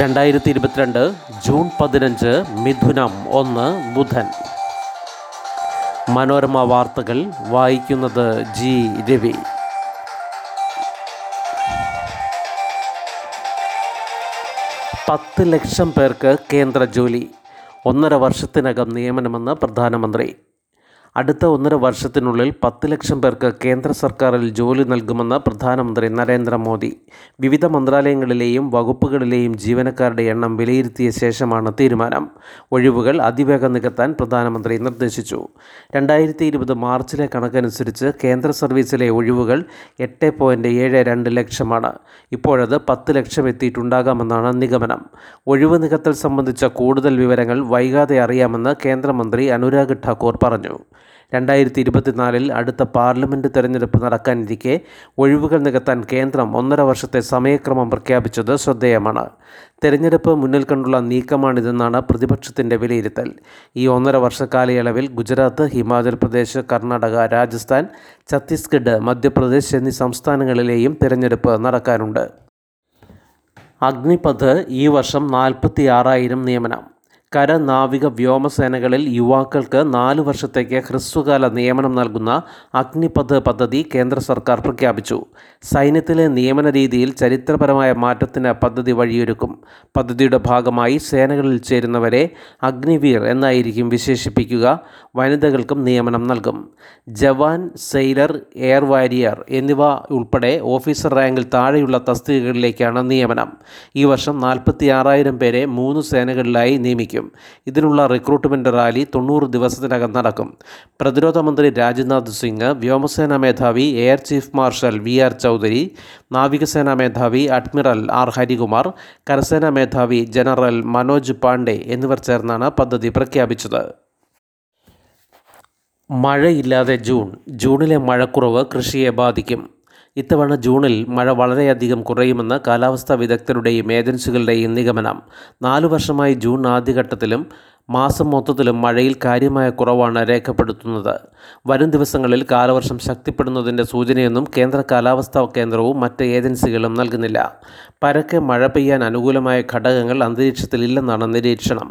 2022 June 15 മിഥുനം 1 ബുധൻ. മനോരമ വാർത്തകൾ വായിക്കുന്നത് ജി രവി. പത്ത് ലക്ഷം പേർക്ക് കേന്ദ്ര ജോലി, 1.5 വർഷത്തിനകം നിയമനമെന്ന് പ്രധാനമന്ത്രി. അടുത്ത 1.5 വർഷത്തിനുള്ളിൽ 10 ലക്ഷം പേർക്ക് കേന്ദ്ര സർക്കാരിൽ ജോലി നൽകുമെന്ന് പ്രധാനമന്ത്രി നരേന്ദ്രമോദി. വിവിധ മന്ത്രാലയങ്ങളിലെയും വകുപ്പുകളിലെയും ജീവനക്കാരുടെ എണ്ണം വിലയിരുത്തിയ ശേഷമാണ് തീരുമാനം. ഒഴിവുകൾ അതിവേഗം നികത്താൻ പ്രധാനമന്ത്രി നിർദ്ദേശിച്ചു. 2020 മാർച്ചിലെ കണക്കനുസരിച്ച് കേന്ദ്ര സർവീസിലെ ഒഴിവുകൾ 8.72 ലക്ഷമാണ്. ഇപ്പോഴത് 10 ലക്ഷം എത്തിയിട്ടുണ്ടാകാമെന്നാണ് നിഗമനം. ഒഴിവ് നികത്തൽ സംബന്ധിച്ച കൂടുതൽ വിവരങ്ങൾ വൈകാതെ അറിയാമെന്ന് കേന്ദ്രമന്ത്രി അനുരാഗ് ഠാക്കൂർ പറഞ്ഞു. 2024-ൽ അടുത്ത പാർലമെൻറ്റ് തെരഞ്ഞെടുപ്പ് നടക്കാനിരിക്കെ ഒഴിവുകൾ നികത്താൻ കേന്ദ്രം 1.5 വർഷത്തെ സമയക്രമം പ്രഖ്യാപിച്ചത് ശ്രദ്ധേയമാണ്. തെരഞ്ഞെടുപ്പ് മുന്നിൽ കണ്ടുള്ള നീക്കമാണിതെന്നാണ് പ്രതിപക്ഷത്തിൻ്റെ വിലയിരുത്തൽ. ഈ 1.5 വർഷ കാലയളവിൽ ഗുജറാത്ത്, ഹിമാചൽ പ്രദേശ്, കർണാടക, രാജസ്ഥാൻ, ഛത്തീസ്ഗഡ്, മധ്യപ്രദേശ് എന്നീ സംസ്ഥാനങ്ങളിലെയും തെരഞ്ഞെടുപ്പ് നടക്കാനുണ്ട്. അഗ്നിപഥ് ഈ വർഷം 46,000 നിയമനം. കര, നാവിക, വ്യോമസേനകളിൽ യുവാക്കൾക്ക് 4 വർഷത്തേക്ക് ഹ്രസ്വകാല നിയമനം നൽകുന്ന അഗ്നിപഥ് പദ്ധതി കേന്ദ്ര സർക്കാർ പ്രഖ്യാപിച്ചു. സൈന്യത്തിലെ നിയമന രീതിയിൽ ചരിത്രപരമായ മാറ്റത്തിന് പദ്ധതി വഴിയൊരുക്കും. പദ്ധതിയുടെ ഭാഗമായി സേനകളിൽ ചേരുന്നവരെ അഗ്നിവീർ എന്നായിരിക്കും വിശേഷിപ്പിക്കുക. വനിതകൾക്കും നിയമനം നൽകും. ജവാൻ, സെയിലർ, എയർ വാരിയർ എന്നിവ ഉൾപ്പെടെ ഓഫീസർ റാങ്കിൽ താഴെയുള്ള തസ്തികകളിലേക്കാണ് നിയമനം. ഈ വർഷം 46,000 പേരെ 3 സേനകളിലായി നിയമിക്കും. ഇതിനുള്ള റിക്രൂട്ട്മെന്റ് റാലി 90 ദിവസത്തിനകം നടക്കും. പ്രതിരോധ മന്ത്രി രാജ്നാഥ് സിംഗ്, വ്യോമസേനാ മേധാവി air chief marshal VR Chaudhary, നാവികസേനാ മേധാവി അഡ്മിറൽ R ഹരികുമാർ, കരസേനാ മേധാവി ജനറൽ മനോജ് പാണ്ഡെ എന്നിവർ ചേർന്നാണ് പദ്ധതി പ്രഖ്യാപിച്ചത്. മഴയില്ലാതെ ജൂൺ. ജൂണിലെ മഴക്കുറവ് കൃഷിയെ ബാധിക്കും. ഇത്തവണ ജൂണിൽ മഴ വളരെയധികം കുറയുമെന്ന് കാലാവസ്ഥാ വിദഗ്ധരുടെയും ഏജൻസികളുടെയും നിഗമനം. 4 വർഷമായി ജൂൺ ആദ്യഘട്ടത്തിലും മാസം മൊത്തത്തിലും മഴയിൽ കാര്യമായ കുറവാണ് രേഖപ്പെടുത്തുന്നത്. വരും ദിവസങ്ങളിൽ കാലവർഷം ശക്തിപ്പെടുന്നതിൻ്റെ സൂചനയൊന്നും കേന്ദ്ര കാലാവസ്ഥാ കേന്ദ്രവും മറ്റ് ഏജൻസികളും നൽകുന്നില്ല. പരക്കെ മഴ പെയ്യാൻ അനുകൂലമായ ഘടകങ്ങൾ അന്തരീക്ഷത്തിലില്ലെന്നാണ് നിരീക്ഷണം.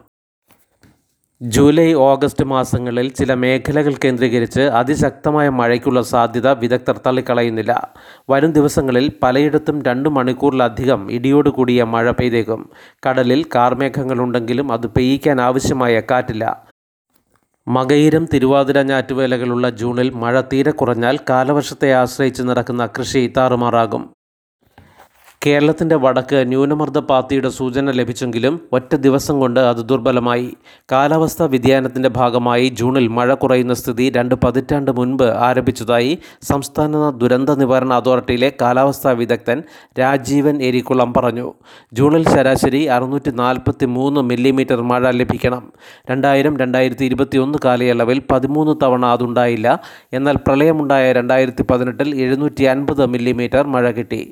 ജൂലൈ, ഓഗസ്റ്റ് മാസങ്ങളിൽ ചില മേഖലകൾ കേന്ദ്രീകരിച്ച് അതിശക്തമായ മഴയ്ക്കുള്ള സാധ്യത വിദഗ്ധർ തള്ളിക്കളയുന്നില്ല. വരും ദിവസങ്ങളിൽ പലയിടത്തും 2 മണിക്കൂറിലധികം ഇടിയോടുകൂടിയ മഴ പെയ്തേക്കും. കടലിൽ കാർമേഘങ്ങളുണ്ടെങ്കിലും അത് പെയ്യിക്കാൻ ആവശ്യമായ കാറ്റില്ല. മകയിരം, തിരുവാതിര ഞാറ്റുവേലകളുള്ള ജൂണിൽ മഴ തീരെ കുറഞ്ഞാൽ കാലവർഷത്തെ ആശ്രയിച്ച് നടക്കുന്ന കൃഷി താറുമാറാകും. കേരളത്തിൻ്റെ വടക്ക് ന്യൂനമർദ്ദപാത്തിയുടെ സൂചന ലഭിച്ചെങ്കിലും ഒറ്റ ദിവസം കൊണ്ട് അത് ദുർബലമായി. കാലാവസ്ഥാ വ്യതിയാനത്തിൻ്റെ ഭാഗമായി ജൂണിൽ മഴ കുറയുന്ന സ്ഥിതി 2 പതിറ്റാണ്ട് മുൻപ് ആരംഭിച്ചതായി സംസ്ഥാന ദുരന്ത നിവാരണ അതോറിറ്റിയിലെ കാലാവസ്ഥാ വിദഗ്ധൻ രാജീവൻ എരിക്കുളം പറഞ്ഞു. ജൂണിൽ ശരാശരി 643 മില്ലിമീറ്റർ മഴ ലഭിക്കണം. 2000-2021 കാലയളവിൽ 13 തവണ അതുണ്ടായില്ല. എന്നാൽ പ്രളയമുണ്ടായ 2018-ൽ 750 മില്ലിമീറ്റർ മഴ കിട്ടി.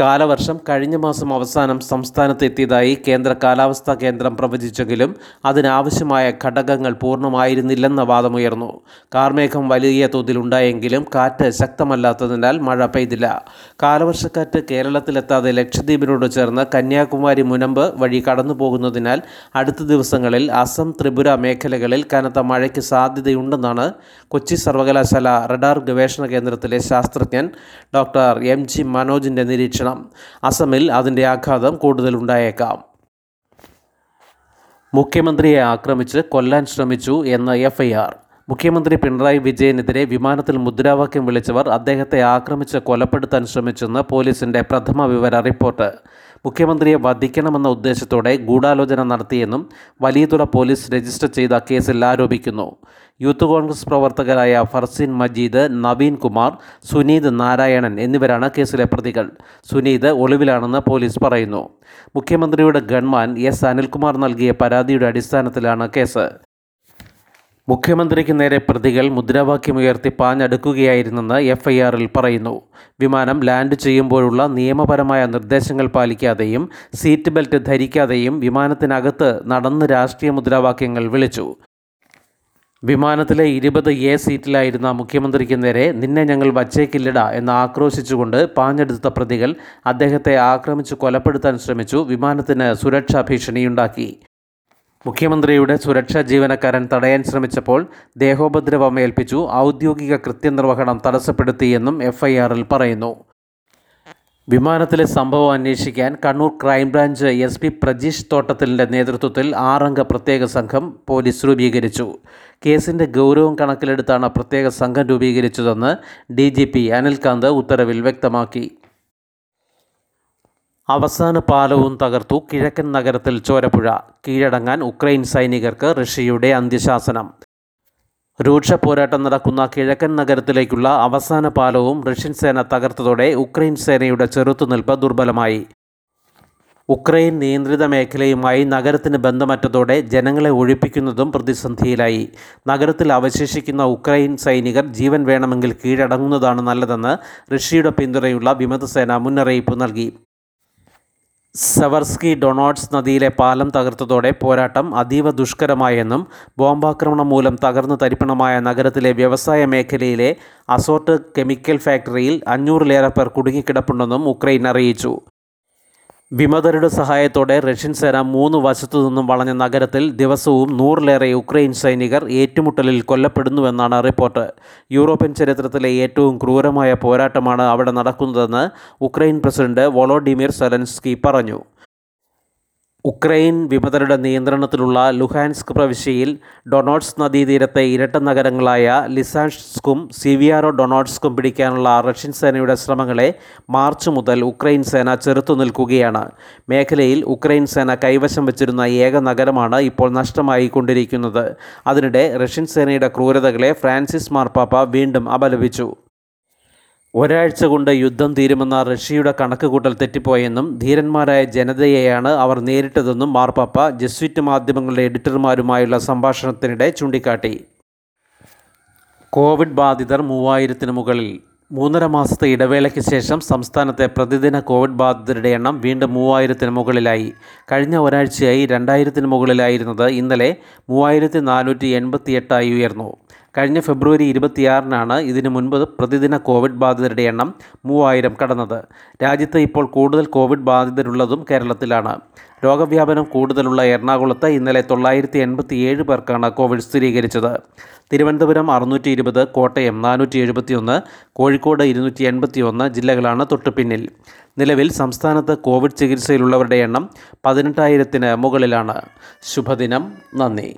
കാലവർഷം കഴിഞ്ഞ മാസം അവസാനം സംസ്ഥാനത്ത് എത്തിയതായി കേന്ദ്ര കാലാവസ്ഥാ കേന്ദ്രം പ്രവചിച്ചെങ്കിലും അതിനാവശ്യമായ ഘടകങ്ങൾ പൂർണ്ണമായിരുന്നില്ലെന്ന വാദമുയർന്നു. കാർമേഘം വലിയ തോതിലുണ്ടായെങ്കിലും കാറ്റ് ശക്തമല്ലാത്തതിനാൽ മഴ പെയ്തില്ല. കാലവർഷക്കാറ്റ് കേരളത്തിലെത്താതെ ലക്ഷദ്വീപിനോട് ചേർന്ന് കന്യാകുമാരി മുനമ്പ് വഴി കടന്നു പോകുന്നതിനാൽ അടുത്ത ദിവസങ്ങളിൽ അസം, ത്രിപുര മേഖലകളിൽ കനത്ത മഴയ്ക്ക് സാധ്യതയുണ്ടെന്നാണ് കൊച്ചി സർവകലാശാല റഡാർ ഗവേഷണ കേന്ദ്രത്തിലെ ശാസ്ത്രജ്ഞൻ ഡോക്ടർ MG മനോജിൻ്റെ നിരീക്ഷണം. അസമിൽ അതിൻ്റെ ആഘാതം കൂടുതലുണ്ടായേക്കാം. മുഖ്യമന്ത്രിയെ ആക്രമിച്ച് കൊല്ലാൻ ശ്രമിച്ചു എന്ന FIR. മുഖ്യമന്ത്രി പിണറായി വിജയനെതിരെ വിമാനത്തിൽ മുദ്രാവാക്യം വിളിച്ചവർ അദ്ദേഹത്തെ ആക്രമിച്ച് കൊലപ്പെടുത്താൻ ശ്രമിച്ചെന്ന് പോലീസിൻ്റെ പ്രഥമ വിവര റിപ്പോർട്ട്. മുഖ്യമന്ത്രിയെ വധിക്കണമെന്ന ഉദ്ദേശത്തോടെ ഗൂഢാലോചന നടത്തിയെന്നും വലിയതുറ പോലീസ് രജിസ്റ്റർ ചെയ്ത കേസിൽ ആരോപിക്കുന്നു. യൂത്ത് കോൺഗ്രസ് പ്രവർത്തകരായ ഫർസിൻ മജീദ്, നവീൻകുമാർ, സുനീത് നാരായണൻ എന്നിവരാണ് കേസിലെ പ്രതികൾ. സുനീത് ഒളിവിലാണെന്ന് പോലീസ് പറയുന്നു. മുഖ്യമന്ത്രിയുടെ ഗൺമാൻ S അനിൽകുമാർ നൽകിയ പരാതിയുടെ അടിസ്ഥാനത്തിലാണ് കേസ്. മുഖ്യമന്ത്രിക്ക് നേരെ പ്രതികൾ മുദ്രാവാക്യമുയർത്തി പാഞ്ഞടുക്കുകയായിരുന്നെന്ന് FIR-ൽ പറയുന്നു. വിമാനം ലാൻഡ് ചെയ്യുമ്പോഴുള്ള നിയമപരമായ നിർദ്ദേശങ്ങൾ പാലിക്കാതെയും സീറ്റ് ബെൽറ്റ് ധരിക്കാതെയും വിമാനത്തിനകത്ത് നടന്ന് രാഷ്ട്രീയ മുദ്രാവാക്യങ്ങൾ വിളിച്ചു. വിമാനത്തിലെ 20A സീറ്റിലായിരുന്ന മുഖ്യമന്ത്രിക്ക് നേരെ നിന്നെ ഞങ്ങൾ വച്ചേക്കില്ലടാ എന്ന് ആക്രോശിച്ചുകൊണ്ട് പാഞ്ഞെടുത്ത പ്രതികൾ അദ്ദേഹത്തെ ആക്രമിച്ചു കൊലപ്പെടുത്താൻ ശ്രമിച്ചു. വിമാനത്തിന് സുരക്ഷാ ഭീഷണിയുണ്ടാക്കി. മുഖ്യമന്ത്രിയുടെ സുരക്ഷാ ജീവനക്കാരൻ തടയാൻ ശ്രമിച്ചപ്പോൾ ദേഹോപദ്രവമേൽപ്പിച്ചു. ഔദ്യോഗിക കൃത്യനിർവഹണം തടസ്സപ്പെടുത്തിയെന്നും FIR-ൽ പറയുന്നു. വിമാനത്തിലെ സംഭവം അന്വേഷിക്കാൻ കണ്ണൂർ ക്രൈംബ്രാഞ്ച് SP പ്രജീഷ് തോട്ടത്തിൻ്റെ നേതൃത്വത്തിൽ 6-അംഗ പ്രത്യേക സംഘം പോലീസ് രൂപീകരിച്ചു. കേസിൻ്റെ ഗൗരവം കണക്കിലെടുത്താണ് പ്രത്യേക സംഘം രൂപീകരിച്ചതെന്ന് DGP അനിൽ കാന്ത് ഉത്തരവിൽ വ്യക്തമാക്കി. അവസാന പാലവും തകർത്തു കിഴക്കൻ നഗരത്തിൽ ചോരപ്പുഴ. കീഴടങ്ങാൻ ഉക്രൈൻ സൈനികർക്ക് റഷ്യയുടെ അന്ത്യശാസനം. രൂക്ഷ പോരാട്ടം നടക്കുന്ന കിഴക്കൻ നഗരത്തിലേക്കുള്ള അവസാന പാലവും റഷ്യൻ സേന തകർത്തതോടെ ഉക്രൈൻ സേനയുടെ ചെറുത്തുനിൽപ്പ് ദുർബലമായി. ഉക്രൈൻ നിയന്ത്രിത മേഖലയുമായി നഗരത്തിന് ബന്ധമറ്റതോടെ ജനങ്ങളെ ഒഴിപ്പിക്കുന്നതും പ്രതിസന്ധിയിലായി. നഗരത്തിൽ അവശേഷിക്കുന്ന ഉക്രൈൻ സൈനികർ ജീവൻ വേണമെങ്കിൽ കീഴടങ്ങുന്നതാണ് നല്ലതെന്ന് റഷ്യയുടെ പിന്തുണയുള്ള വിമതസേന മുന്നറിയിപ്പ് നൽകി. സെവർസ്കി ഡൊണോട്സ് നദിയിലെ പാലം തകർത്തതോടെ പോരാട്ടം അതീവ ദുഷ്കരമായെന്നും ബോംബാക്രമണം മൂലം തകർന്നു തരിപ്പണമായ നഗരത്തിലെ വ്യവസായ മേഖലയിലെ അസോർട്ട് കെമിക്കൽ ഫാക്ടറിയിൽ 500-ലേറെ പേർ കുടുങ്ങിക്കിടപ്പുണ്ടെന്നും ഉക്രൈൻ അറിയിച്ചു. വിമതരുടെ സഹായത്തോടെ റഷ്യൻ സേന 3 വശത്തുനിന്നും വളഞ്ഞ നഗരത്തിൽ ദിവസവും 100-ലേറെ ഉക്രൈൻ സൈനികർ ഏറ്റുമുട്ടലിൽ കൊല്ലപ്പെടുന്നുവെന്നാണ് റിപ്പോർട്ട്. യൂറോപ്യൻ ചരിത്രത്തിലെ ഏറ്റവും ക്രൂരമായ പോരാട്ടമാണ് അവിടെ നടക്കുന്നതെന്ന് ഉക്രൈൻ പ്രസിഡന്റ് വളോഡിമിർ സലൻസ്കി പറഞ്ഞു. ഉക്രൈൻ വിമതരുടെ നിയന്ത്രണത്തിലുള്ള ലുഹാൻസ്ക് പ്രവിശ്യയിൽ ഡൊണോട്സ് നദീതീരത്തെ ഇരട്ട നഗരങ്ങളായ ലിസാൻസ്കും സിവിയാറോ-ഡൊണോട്സ്കും പിടിക്കാനുള്ള റഷ്യൻ സേനയുടെ ശ്രമങ്ങളെ മാർച്ച് മുതൽ ഉക്രൈൻ സേന ചെറുത്തുനിൽക്കുകയാണ്. മേഖലയിൽ ഉക്രൈൻ സേന കൈവശം വച്ചിരുന്ന ഏക നഗരമാണ് ഇപ്പോൾ നഷ്ടമായി കൊണ്ടിരിക്കുന്നത്. അതിനിടെ റഷ്യൻ സേനയുടെ ക്രൂരതകളെ ഫ്രാൻസിസ് മാർപ്പാപ്പ വീണ്ടും അപലപിച്ചു. ഒരാഴ്ച കൊണ്ട് യുദ്ധം തീരുമെന്ന റഷ്യയുടെ കണക്കുകൂട്ടൽ തെറ്റിപ്പോയെന്നും ധീരന്മാരായ ജനതയെയാണ് അവർ നേരിട്ടതെന്നും മാർപ്പാപ്പ ജെസ്വിറ്റ് മാധ്യമങ്ങളുടെ എഡിറ്റർമാരുമായുള്ള സംഭാഷണത്തിനിടെ ചൂണ്ടിക്കാട്ടി. കോവിഡ് ബാധിതർ 3000-ന് മുകളിൽ. 3.5 മാസത്തെ ഇടവേളയ്ക്ക് ശേഷം സംസ്ഥാനത്തെ പ്രതിദിന കോവിഡ് ബാധിതരുടെ എണ്ണം വീണ്ടും 3000-ന് മുകളിലായി. കഴിഞ്ഞ ഒരാഴ്ചയായി 2000-ന് മുകളിലായിരുന്നത് ഇന്നലെ 3488-ആയി ഉയർന്നു. കഴിഞ്ഞ ഫെബ്രുവരി 26-നാണ് ഇതിനു മുൻപ് പ്രതിദിന കോവിഡ് ബാധിതരുടെ എണ്ണം 3000 കടന്നത്. രാജ്യത്ത് ഇപ്പോൾ കൂടുതൽ കോവിഡ് ബാധിതരുള്ളതും കേരളത്തിലാണ്. രോഗവ്യാപനം കൂടുതലുള്ള എറണാകുളത്ത് ഇന്നലെ 987 പേർക്കാണ് കോവിഡ് സ്ഥിരീകരിച്ചത്. തിരുവനന്തപുരം 620, കോട്ടയം 471, കോഴിക്കോട് 281 ജില്ലകളാണ് തൊട്ടുപിന്നിൽ. നിലവിൽ സംസ്ഥാനത്ത് കോവിഡ് ചികിത്സയിലുള്ളവരുടെ എണ്ണം 18,000-ന് മുകളിലാണ്. ശുഭദിനം. നന്ദി.